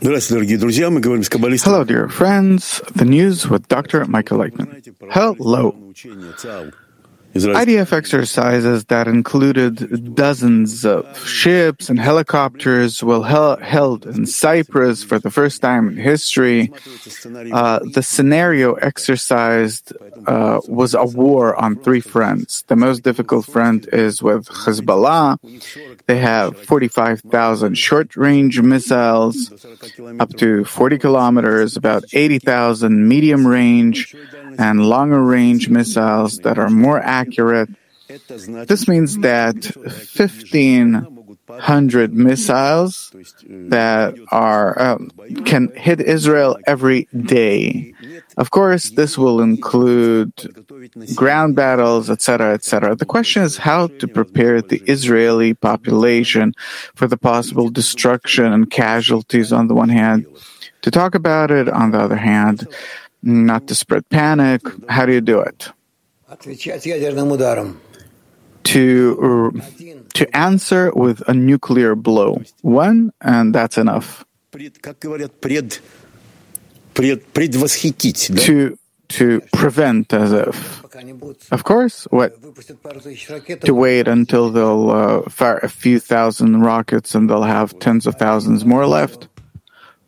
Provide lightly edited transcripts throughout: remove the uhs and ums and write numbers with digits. Hello, dear friends. The news with Dr. Michael Laitman. Hello. IDF exercises that included dozens of ships and helicopters were held in Cyprus for the first time in history. The scenario exercised was a war on three fronts. The most difficult front is with Hezbollah. They have 45,000 short-range missiles, up to 40 kilometers, about 80,000 medium-range, and longer-range missiles that are more accurate. This means that 1,500 missiles that are can hit Israel every day. Of course, this will include ground battles, etc., etc. The question is how to prepare the Israeli population for the possible destruction and casualties on the one hand, to talk about it on the other hand, not to spread panic. How do you do it? To answer with a nuclear blow. One, and that's enough. To prevent, as if. Of course, what? To wait until they'll fire a few thousand rockets and they'll have tens of thousands more left.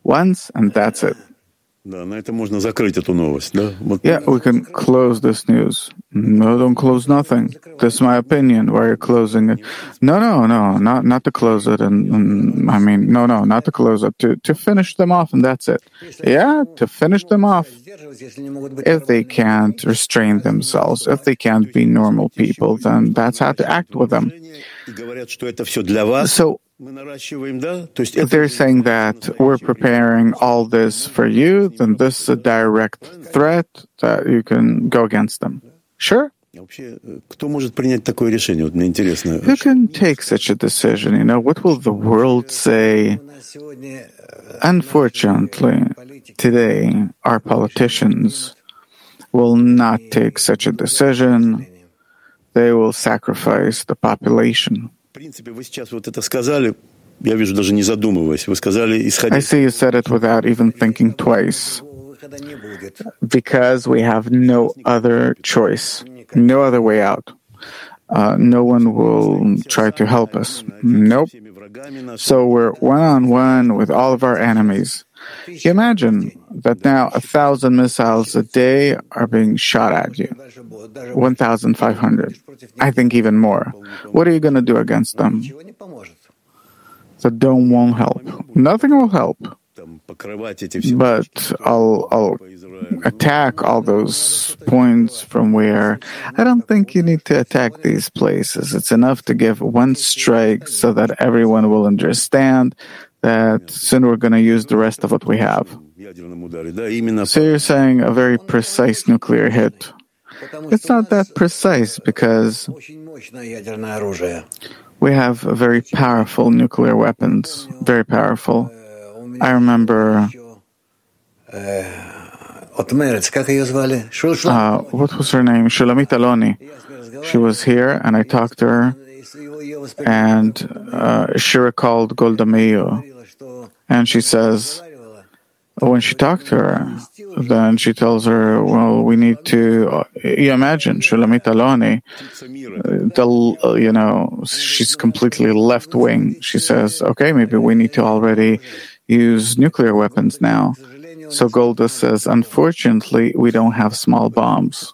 Once, and that's it. Yeah, we can close this news. No, don't close nothing. That's my opinion. Why are you closing it? No, not to close it. And I mean, not to close it. To finish them off, and that's it. Yeah, to finish them off. If they can't restrain themselves, if they can't be normal people, then that's how to act with them. So, if they're saying that we're preparing all this for you, then this is a direct threat that you can go against them. Sure. Who can take such a decision? You know, what will the world say? Unfortunately, today, our politicians will not take such a decision. They will sacrifice the population. I see you said it without even thinking twice. Because we have no other choice, no other way out. No one will try to help us. Nope. So we're one-on-one with all of our enemies. You imagine that now 1,000 missiles a day are being shot at you. 1,500. I think even more. What are you going to do against them? The dome won't help. Nothing will help. But I'll attack all those points from where I don't think you need to attack these places. It's enough to give one strike so that everyone will understand that soon we're going to use the rest of what we have. So you're saying a very precise nuclear hit. It's not that precise because we have very powerful nuclear weapons, very powerful. I remember, what was her name? Shulamit Aloni. She was here and I talked to her and she recalled Golda Meir. And she says, when she talked to her, then she tells her, well, we need to, you imagine, Shulamit Aloni, she's completely left-wing. She says, okay, maybe we need to already use nuclear weapons now. So Golda says, unfortunately, we don't have small bombs.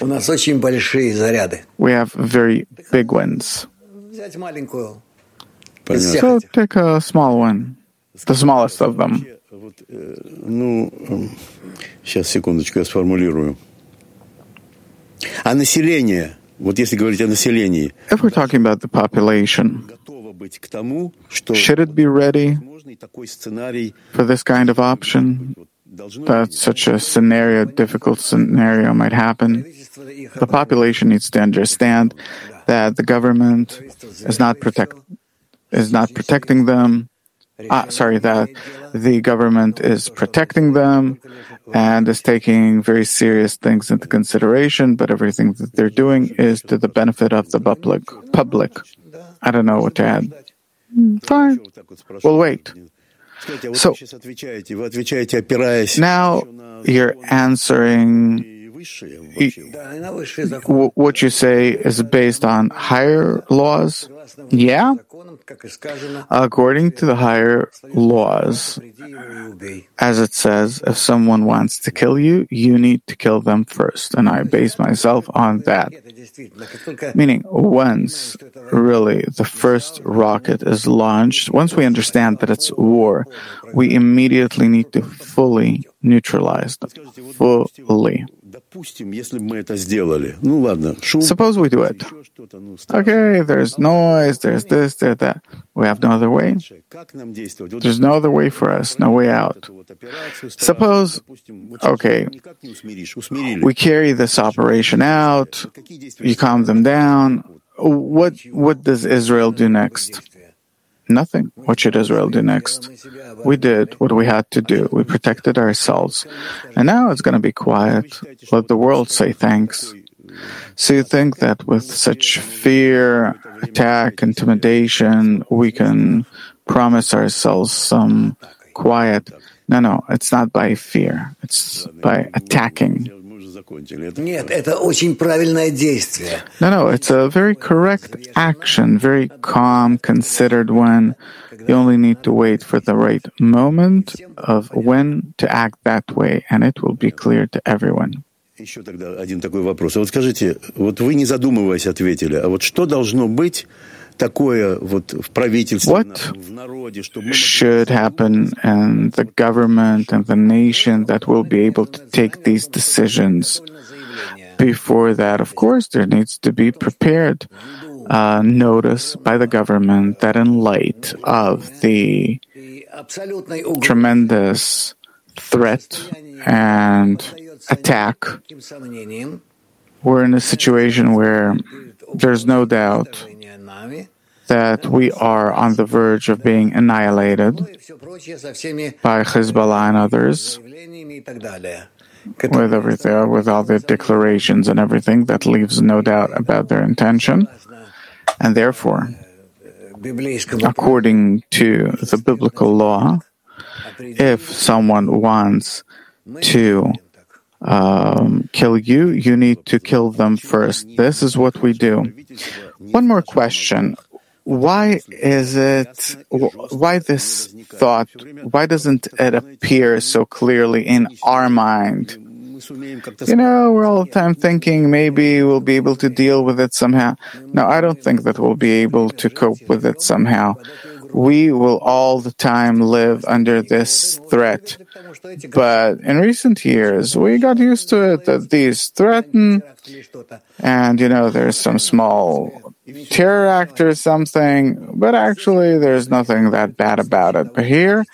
We have very big ones. So take a small one, the smallest of them. If we're talking about the population, should it be ready for this kind of option, that such a scenario, difficult scenario might happen? The population needs to understand that the government is not protecting them. That the government is protecting them and is taking very serious things into consideration, but everything that they're doing is to the benefit of the public. I don't know what to add. Fine. We'll wait. So, now you're answering. What you say is based on higher laws? Yeah, according to the higher laws. As it says, if someone wants to kill you, you need to kill them first. And I base myself on that. Meaning, once really the first rocket is launched, once we understand that it's war, we immediately need to fully neutralize them. Fully. Suppose we do it. Okay, there's noise, there's this, there's that. We have no other way. There's no other way for us, no way out. Suppose, okay, we carry this operation out, you calm them down. What does Israel do next? Nothing. What should Israel do next? We did what we had to do. We protected ourselves. And now it's going to be quiet. Let the world say thanks. So you think that with such fear, attack, intimidation, we can promise ourselves some quiet? No, it's not by fear. It's by attacking. No, it's a very correct action, very calm, considered one. You only need to wait for the right moment of when to act that way, and it will be clear to everyone. What should happen in the government and the nation that will be able to take these decisions? Before that, of course, there needs to be prepared notice by the government that in light of the tremendous threat and attack, we're in a situation where there's no doubt that we are on the verge of being annihilated by Hezbollah and others, with everything, with all their declarations and everything that leaves no doubt about their intention. And therefore, according to the biblical law, if someone wants to kill you, you need to kill them first. This is what we do. One more question. Why doesn't it appear so clearly in our mind? We're all the time thinking maybe we'll be able to deal with it somehow. No, I don't think that we'll be able to cope with it somehow. We will all the time live under this threat. But in recent years, we got used to it, that these threaten, and, there's some small terror act or something, but actually there's nothing that bad about it. But here,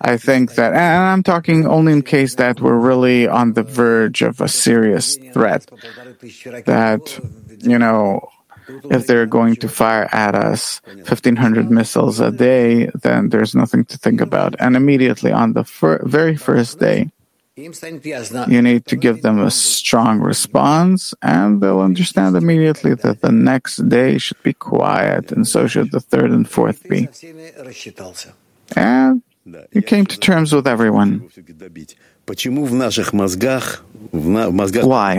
I think that, and I'm talking only in case that we're really on the verge of a serious threat, that, if they're going to fire at us 1,500 missiles a day, then there's nothing to think about. And immediately on the very first day, you need to give them a strong response, and they'll understand immediately that the next day should be quiet, and so should the third and fourth be. And you came to terms with everyone. Why?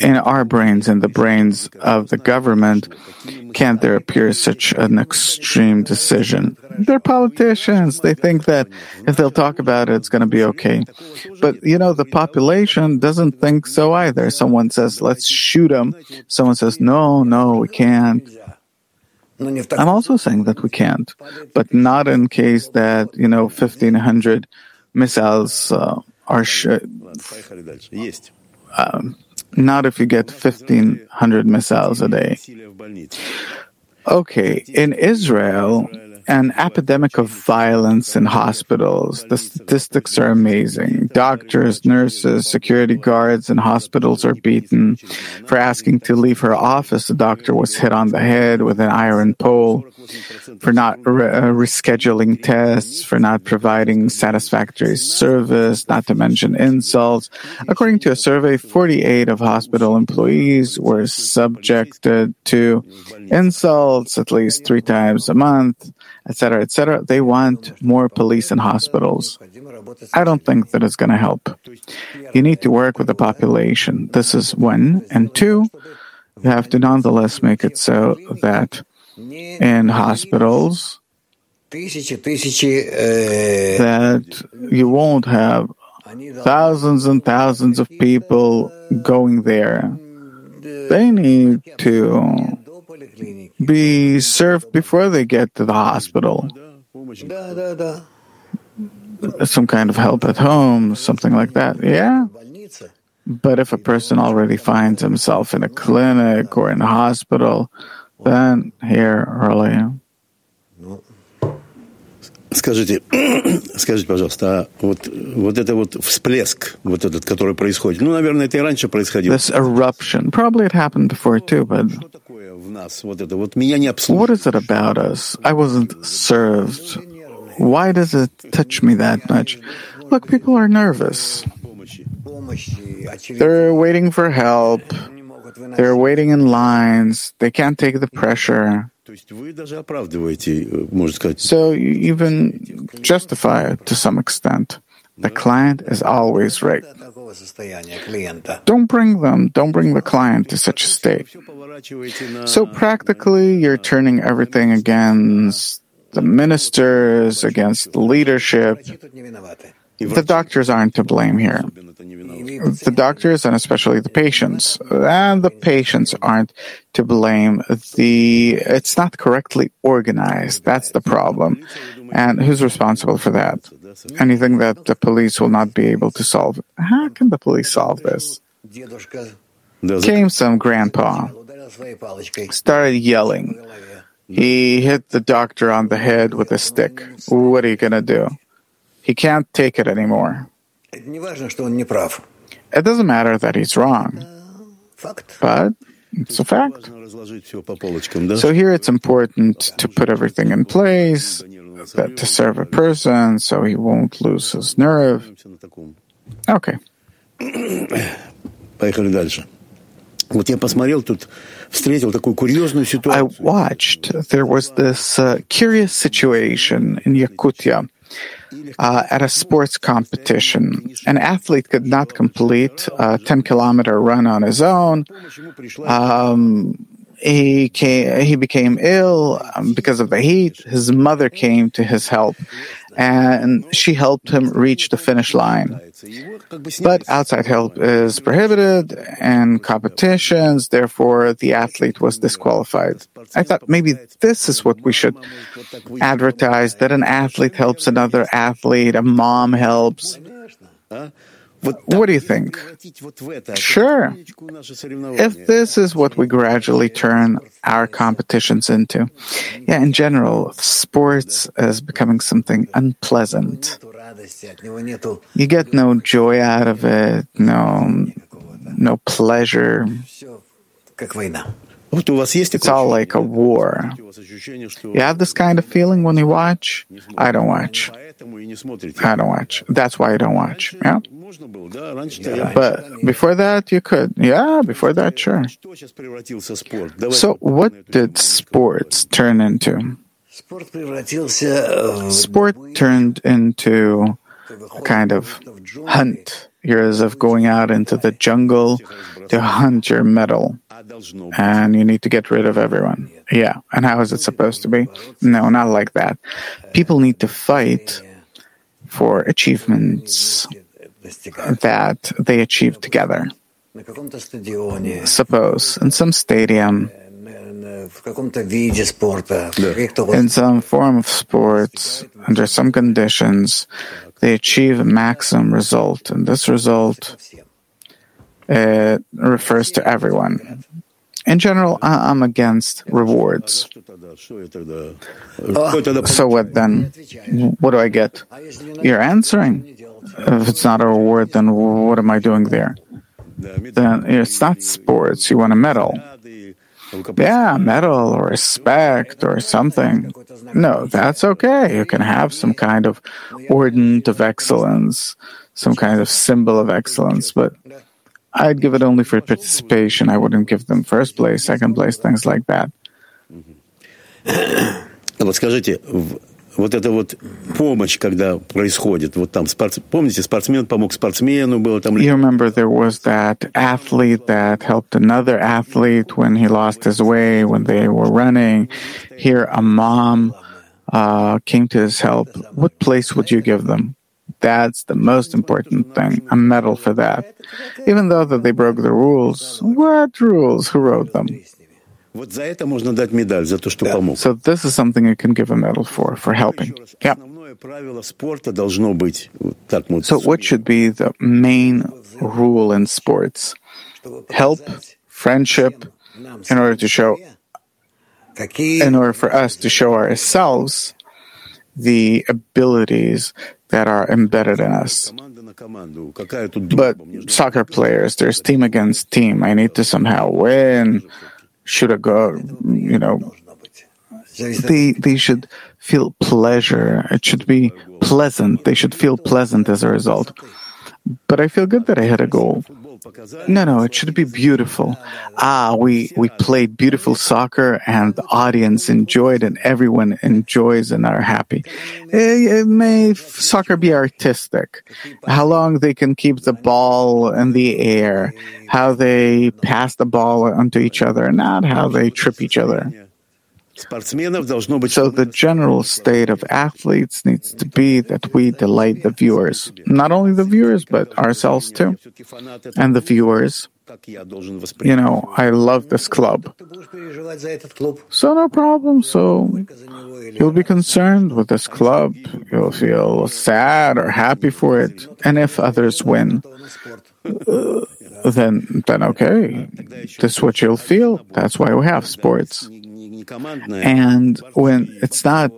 In our brains, in the brains of the government, can't there appear such an extreme decision? They're politicians. They think that if they'll talk about it, it's going to be okay. But, the population doesn't think so either. Someone says, let's shoot them. Someone says, no, we can't. I'm also saying that we can't, but not in case that, 1,500 missiles are not if you get 1,500 missiles a day. Okay, in Israel, an epidemic of violence in hospitals. The statistics are amazing. Doctors, nurses, security guards in hospitals are beaten. For asking to leave her office, the doctor was hit on the head with an iron pole. For not rescheduling tests, for not providing satisfactory service, not to mention insults. According to a survey, 48 of hospital employees were subjected to insults at least 3 times a month, etc., etc. They want more police in hospitals. I don't think that it's going to help. You need to work with the population. This is 1. And 2, you have to nonetheless make it so that in hospitals that you won't have thousands and thousands of people going there. They need to be served before they get to the hospital. Some kind of help at home, something like that. Yeah. But if a person already finds himself in a clinic or in a hospital, then here earlier. Скажите, пожалуйста, вот это вот всплеск, вот этот, который происходит. Ну, наверное, это и раньше происходило. This eruption. Probably it happened before too, but what is it about us? I wasn't served. Why does it touch me that much? Look, people are nervous. They're waiting for help. They're waiting in lines. They can't take the pressure. So you even justify it to some extent. The client is always right. Don't bring the client to such a state. So practically, you're turning everything against the ministers, against the leadership. The doctors aren't to blame here. The doctors and especially the patients. And the patients aren't to blame. It's not correctly organized. That's the problem. And who's responsible for that? Anything that the police will not be able to solve. How can the police solve this? Came some grandpa, started yelling. He hit the doctor on the head with a stick. What are you going to do? He can't take it anymore. It doesn't matter that he's wrong, but it's a fact. So here it's important to put everything in place, that to serve a person so he won't lose his nerve. Okay. Поехали дальше. I watched. There was this curious situation in Yakutia. At a sports competition. An athlete could not complete a 10-kilometer run on his own. He became ill because of the heat. His mother came to his help, and she helped him reach the finish line. But outside help is prohibited in competitions, therefore the athlete was disqualified. I thought maybe this is what we should advertise, that an athlete helps another athlete, a mom helps. What do you think? Sure. If this is what we gradually turn our competitions into. Yeah, in general, sports is becoming something unpleasant. You get no joy out of it, no pleasure. It's all like a war. You have this kind of feeling when you watch? I don't watch. That's why I don't watch. Yeah? But before that, you could. Yeah, before that, sure. So what did sports turn into? Sport turned into a kind of hunt. Years of going out into the jungle to hunt your medal. And you need to get rid of everyone. Yeah. And how is it supposed to be? No, not like that. People need to fight for achievements that they achieve together. Suppose in some stadium, in some form of sports, under some conditions, they achieve a maximum result. And this result refers to everyone. In general, I'm against rewards. So what then? What do I get? You're answering. If it's not a reward, then what am I doing there? Then it's not sports. You want a medal. Yeah, medal or respect or something. No, that's okay. You can have some kind of ordinate of excellence, some kind of symbol of excellence, but I'd give it only for participation. I wouldn't give them first place, second place, things like that. You remember there was that athlete that helped another athlete when he lost his way, when they were running. Here, a mom came to his help. What place would you give them? That's the most important thing, a medal for that. Even though that they broke the rules, what rules? Who wrote them? So this is something you can give a medal for helping. Yeah. So what should be the main rule in sports? Help, friendship, in order for us to show ourselves the abilities that are embedded in us. But soccer players, there's team against team. I need to somehow win, shoot a goal, you know. They should feel pleasure. It should be pleasant. They should feel pleasant as a result. But I feel good that I hit a goal. No, it should be beautiful. We played beautiful soccer and the audience enjoyed and everyone enjoys and are happy. It may soccer be artistic. How long they can keep the ball in the air, how they pass the ball onto each other, not how they trip each other. So the general state of athletes needs to be that we delight the viewers. Not only the viewers, but ourselves too. And the viewers, you know, I love this club. So no problem. So you'll be concerned with this club. You'll feel sad or happy for it. And if others win, then okay. This is what you'll feel. That's why we have sports. And when it's not,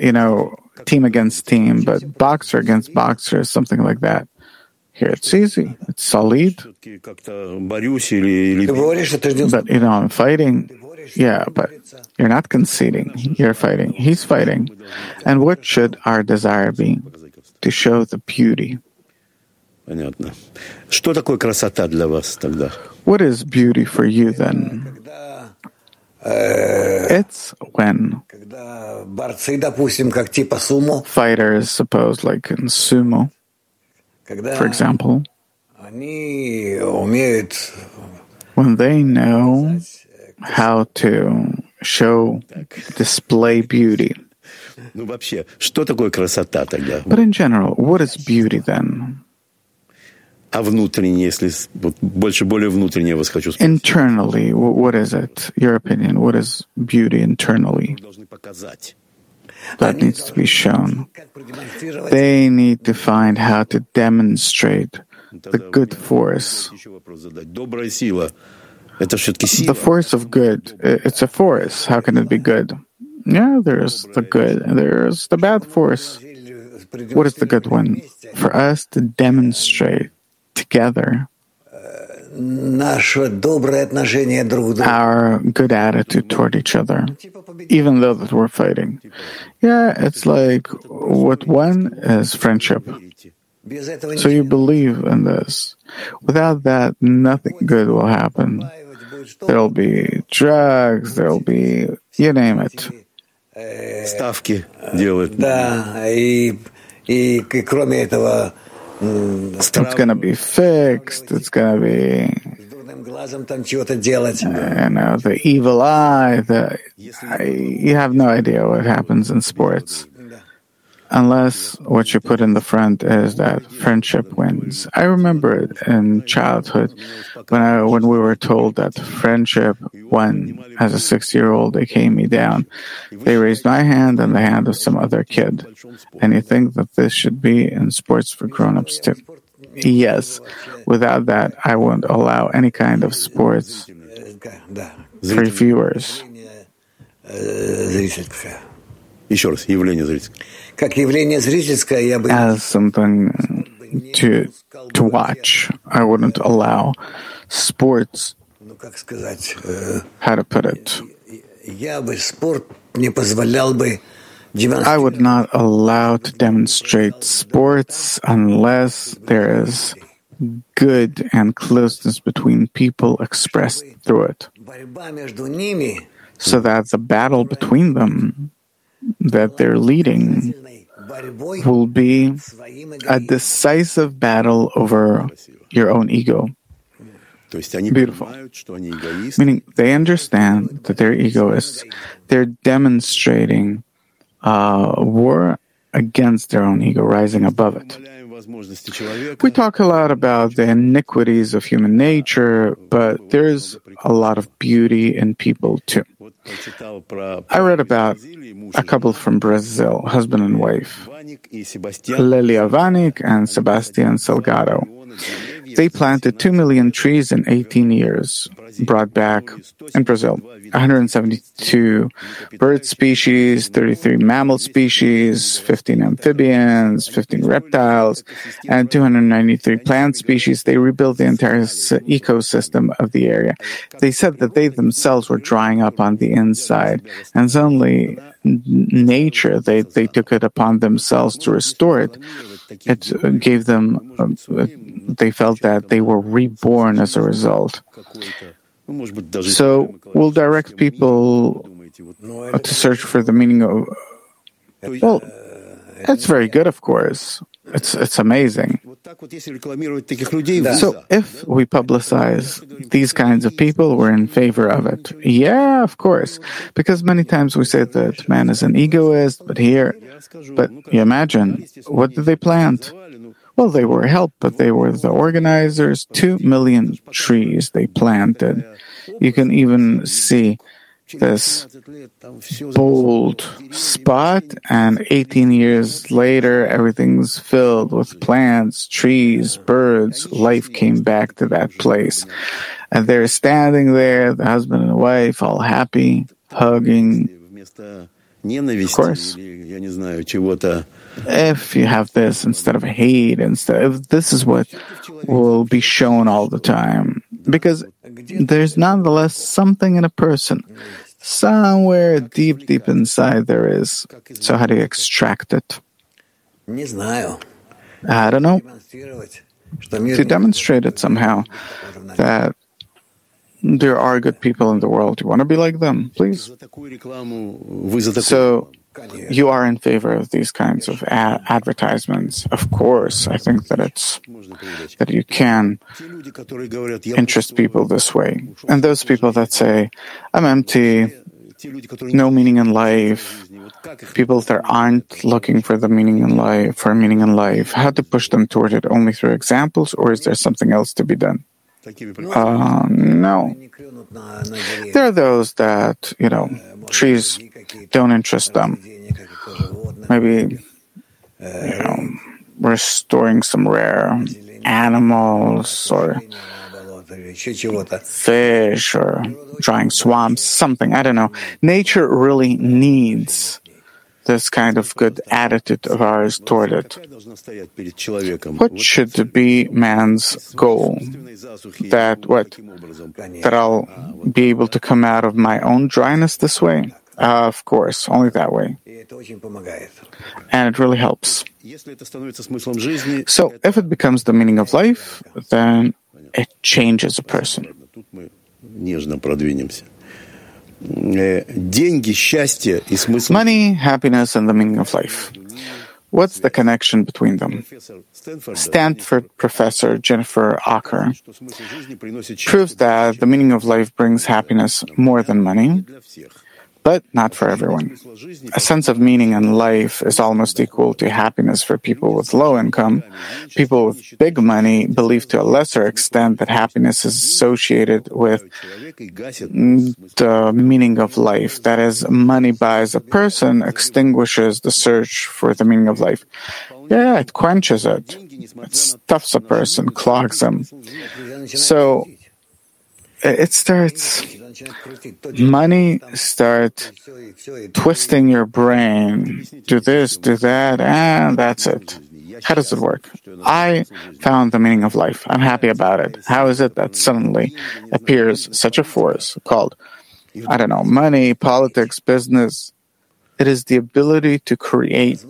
you know, team against team, but boxer against boxer, something like that. Here it's easy. It's solid. But, you know, I'm fighting. Yeah, but you're not conceding. You're fighting. He's fighting. And what should our desire be? To show the beauty. What is beauty for you then? It's when fighters, suppose, like in sumo, for example, when they know how to show, display beauty. But in general, what is beauty then? Internally, what is it? Your opinion, what is beauty internally? That needs to be shown. They need to find how to demonstrate the good force. The force of good, it's a force. How can it be good? Yeah, there's the good, there's the bad force. What is the good one? For us to demonstrate together our good attitude toward each other, even though that we're fighting. Yeah, it's like what one is friendship. So you believe in this. Without that, nothing good will happen. There'll be drugs, there'll be, you name it. Ставки делают. Да, и кроме этого it's going to be fixed, it's going to be, you know, the evil eye, you have no idea what happens in sports, unless what you put in the front is that friendship wins. I remember in childhood, when we were told that friendship won, as a 6-year-old, they came me down. They raised my hand and the hand of some other kid. And you think that this should be in sports for grown-ups too? Yes. Without that, I won't allow any kind of sports for viewers. зрительское. Еще раз, явление зрительское. Как явление зрительское я бы... As something to watch. I wouldn't allow sports... Ну, как сказать... How to put it? Я бы спорт не позволял бы... I would not allow to demonstrate sports unless there is good and closeness between people expressed through it. So that the battle between them that they're leading will be a decisive battle over your own ego. Beautiful. Meaning they understand that they're egoists. They're demonstrating war against their own ego, rising above it. We talk a lot about the iniquities of human nature, but there's a lot of beauty in people too. I read about a couple from Brazil, husband and wife, Lelia Vanik and Sebastião Salgado. They planted 2 million trees in 18 years, brought back, in Brazil, 172 bird species, 33 mammal species, 15 amphibians, 15 reptiles, and 293 plant species. They rebuilt the entire ecosystem of the area. They said that they themselves were drying up on the inside, and suddenly nature, they took it upon themselves to restore it. It gave them, they felt that they were reborn as a result. So we'll direct people to search for the meaning of, well, that's very good, of course. It's amazing. So if we publicize these kinds of people, we're in favor of it. Yeah, of course. Because many times we say that man is an egoist, but you imagine, what did they plant? Well, they were helped, but they were the organizers. 2 million trees they planted. You can even see this bold spot, and 18 years later, everything's filled with plants, trees, birds. Life came back to that place. And they're standing there, the husband and wife, all happy, hugging. Of course, if you have this instead of hate, if this is what will be shown all the time, because there's nonetheless something in a person. Somewhere deep, deep inside there is. So how do you extract it? I don't know. To demonstrate it somehow, that there are good people in the world. You want to be like them, please. So you are in favor of these kinds of advertisements. Of course, I think that that you can interest people this way. And those people that say, I'm empty, no meaning in life, people that aren't looking for the meaning in life, for meaning in life, how to push them toward it, only through examples, or is there something else to be done? No. There are those that, trees don't interest them. Maybe, restoring some rare animals or fish or drying swamps, something, I don't know. Nature really needs this kind of good attitude of ours toward it. What should be man's goal? That I'll be able to come out of my own dryness this way? Of course, only that way. And it really helps. So, if it becomes the meaning of life, then it changes a person. Money, happiness, and the meaning of life. What's the connection between them? Stanford professor Jennifer Ocker proves that the meaning of life brings happiness more than money, but not for everyone. A sense of meaning in life is almost equal to happiness for people with low income. People with big money believe to a lesser extent that happiness is associated with the meaning of life. That is, money buys a person, extinguishes the search for the meaning of life. Yeah, it quenches it. It stuffs a person, clogs him. So, it starts, money starts twisting your brain. Do this, do that, and that's it. How does it work? I found the meaning of life. I'm happy about it. How is it that suddenly appears such a force called, I don't know, money, politics, business? It is the ability to create.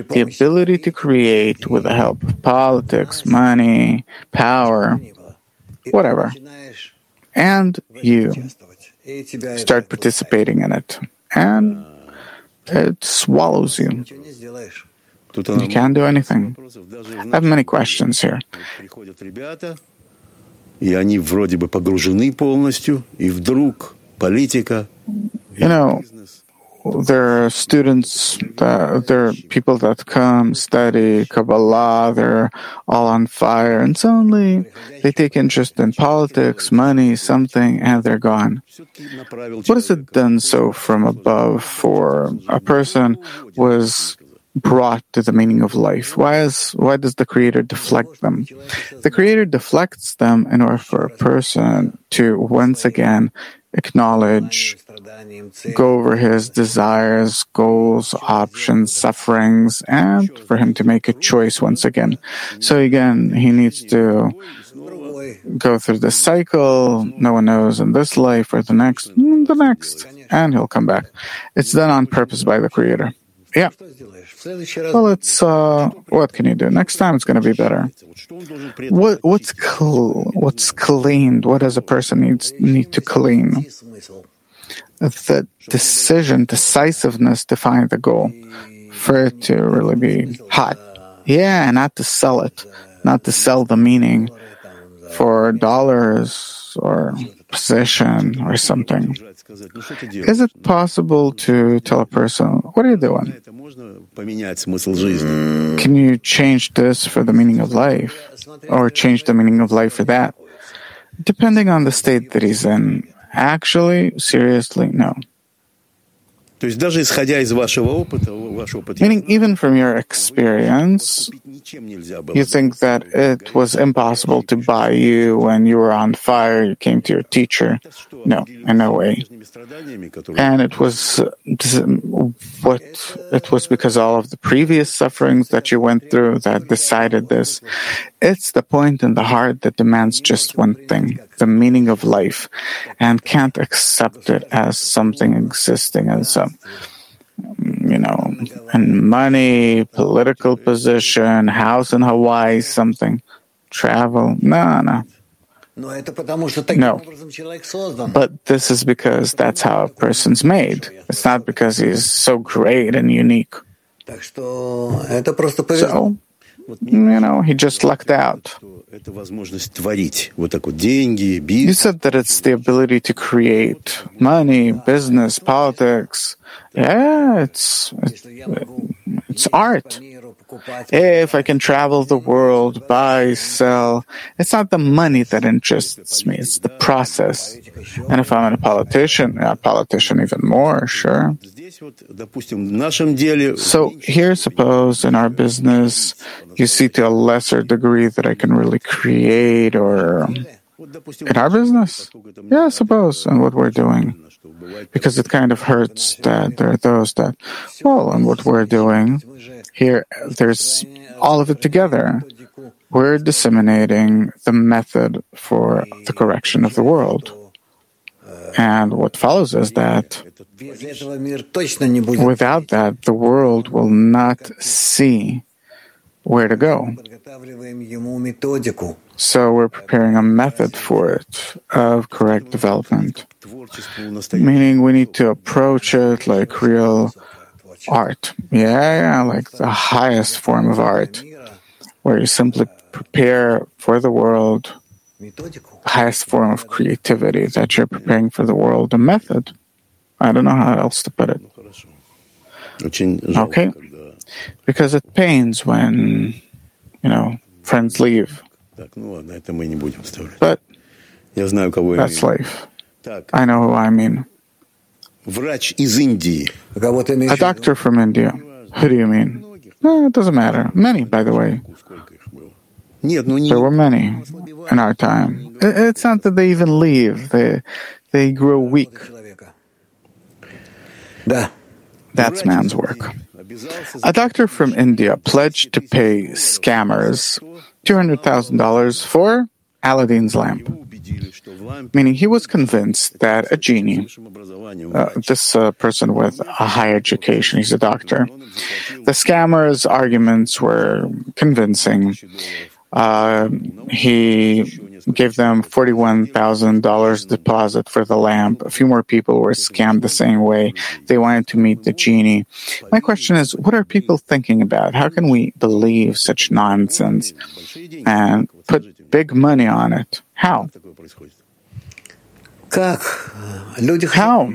The ability to create with the help of politics, money, power, whatever. And you start participating in it. And it swallows you. You can't do anything. I have many questions here. You know, there are students, there are people that come, study Kabbalah, they're all on fire, and suddenly they take interest in politics, money, something, and they're gone. What has it done so from above for a person was brought to the meaning of life? Why does the Creator deflect them? The Creator deflects them in order for a person to once again acknowledge, go over his desires, goals, options, sufferings, and for him to make a choice once again. So again, he needs to go through the cycle. No one knows in this life or the next, and he'll come back. It's done on purpose by the Creator. Yeah. Well, it's, what can you do? Next time it's going to be better. What's cleaned? What does a person need to clean? The decision, decisiveness to find the goal, for it to really be hot. Yeah, not to sell it, not to sell the meaning for dollars or position or something. Is it possible to tell a person, what are you doing? Can you change this for the meaning of life? Or change the meaning of life for that? Depending on the state that he's in. Actually, seriously, no. Meaning, even from your experience, you think that it was impossible to buy you when you were on fire, you came to your teacher. No, in no way. And it was because all of the previous sufferings that you went through that decided this. It's the point in the heart that demands just one thing, the meaning of life, and can't accept it as something existing as a, you know, and money, political position, house in Hawaii, something, travel. No. But this is because that's how a person's made. It's not because he's so great and unique. So, you know, he just lucked out. You said that it's the ability to create money, business, politics. Yeah, it's art. If I can travel the world, buy, sell, it's not the money that interests me, it's the process. And if I'm a politician even more, sure. So here, suppose in our business, you see to a lesser degree that I can really create or in our business? Yeah, suppose, and what we're doing. Because it kind of hurts that there are those that, well, and what we're doing here, there's all of it together. We're disseminating the method for the correction of the world. And what follows is that without that, the world will not see where to go. So we're preparing a method for it of correct development. Meaning we need to approach it like real art. Yeah, like the highest form of art, where you simply prepare for the world, the highest form of creativity that you're preparing for the world, a method. I don't know how else to put it. Okay. Because it pains when, you know, friends leave. But that's life. I know who I mean. A doctor from India. Who do you mean? No, it doesn't matter. Many, by the way. There were many in our time. It's not that they even leave. They grow weak. That's man's work. A doctor from India pledged to pay scammers $200,000 for Aladdin's lamp, meaning he was convinced that a genie, this person with a high education, he's a doctor. The scammer's arguments were convincing. He gave them $41,000 deposit for the lamp. A few more people were scammed the same way. They wanted to meet the genie. My question is, what are people thinking about? How can we believe such nonsense and put big money on it? How? How?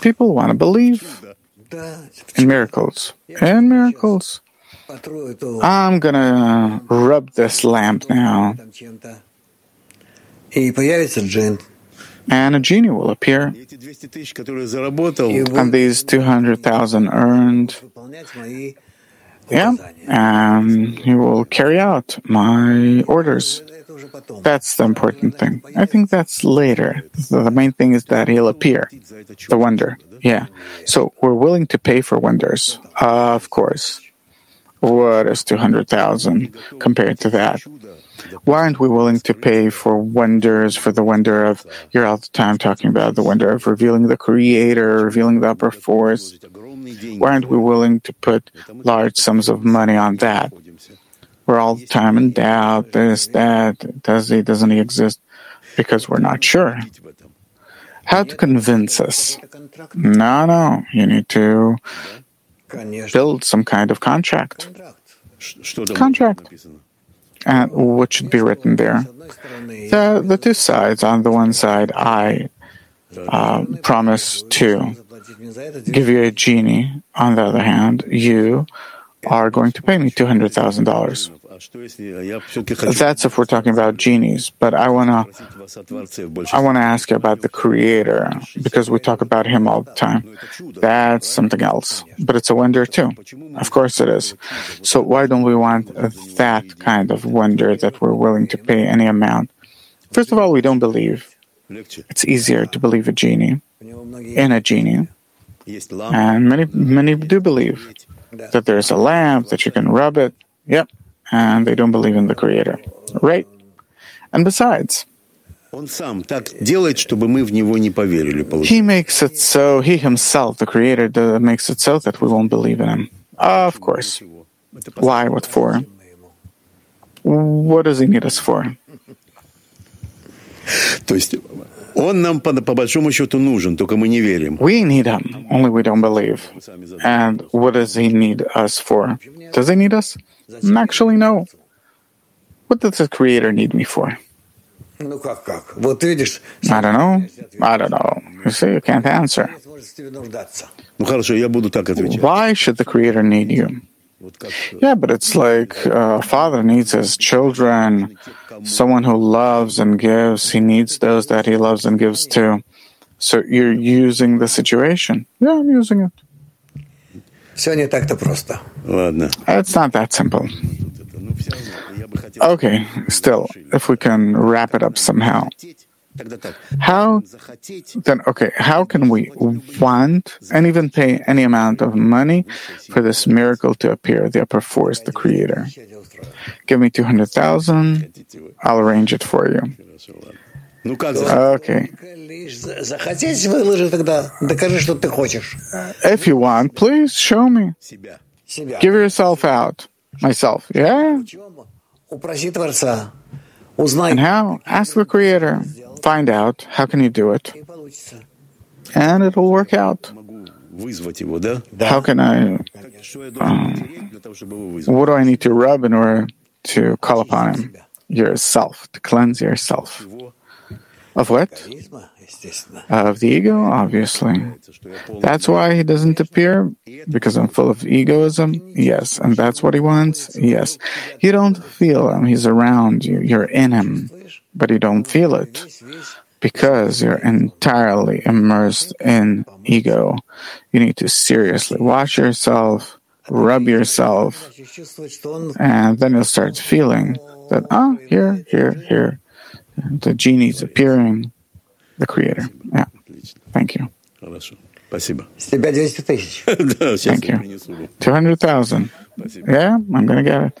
People want to believe in miracles. In miracles. I'm gonna rub this lamp now. And a genie will appear. And these 200,000 earned, and he will carry out my orders. That's the important thing. I think that's later. The main thing is that he'll appear. The wonder. Yeah. So we're willing to pay for wonders. Of course. What is 200,000 compared to that? Why aren't we willing to pay for wonders, for the wonder of, you're all the time talking about the wonder of revealing the Creator, revealing the upper force. Why aren't we willing to put large sums of money on that? We're all the time in doubt, this, that, doesn't he exist? Because we're not sure. How to convince us? No, you need to build some kind of contract. And what should be written there? The two sides. On the one side, I promise to give you a genie. On the other hand, you are going to pay me $200,000. That's if we're talking about genies. But I wanna ask you about the Creator, because we talk about him all the time. That's something else. But it's a wonder too. Of course it is. So why don't we want that kind of wonder that we're willing to pay any amount? First of all, we don't believe. It's easier to believe a genie, in a genie. And many do believe that there's a lamp, that you can rub it. Yep. And they don't believe in the Creator. Right? And besides, he makes it so, he himself, the Creator, makes it so that we won't believe in him. Of course. Why? What for? What does he need us for? We need him, only we don't believe. And what does he need us for? Does he need us? Actually, no. What does the Creator need me for? I don't know. You see, you can't answer. Why should the Creator need you? Yeah, but it's like a father needs his children, someone who loves and gives, he needs those that he loves and gives to. So you're using the situation. Yeah, I'm using it. It's not that simple. Okay, still, if we can wrap it up somehow. How can we want and even pay any amount of money for this miracle to appear, the upper force, the Creator? Give me 200,000, I'll arrange it for you. Okay. If you want, please show me. Give yourself out. Myself. Yeah? And how? Ask the Creator. Find out. How can you do it? And it will work out. How can I... what do I need to rub in order to call upon him? Yourself. To cleanse yourself. Of what? Of the ego, obviously. That's why he doesn't appear, because I'm full of egoism. Yes, and that's what he wants. Yes. You don't feel him. He's around you. You're in him, but you don't feel it because you're entirely immersed in ego. You need to seriously wash yourself, rub yourself, and then you'll start feeling that, here. The genie's appearing, the creator. Yeah. Thank you. Thank you. 200,000. Yeah, I'm going to get it.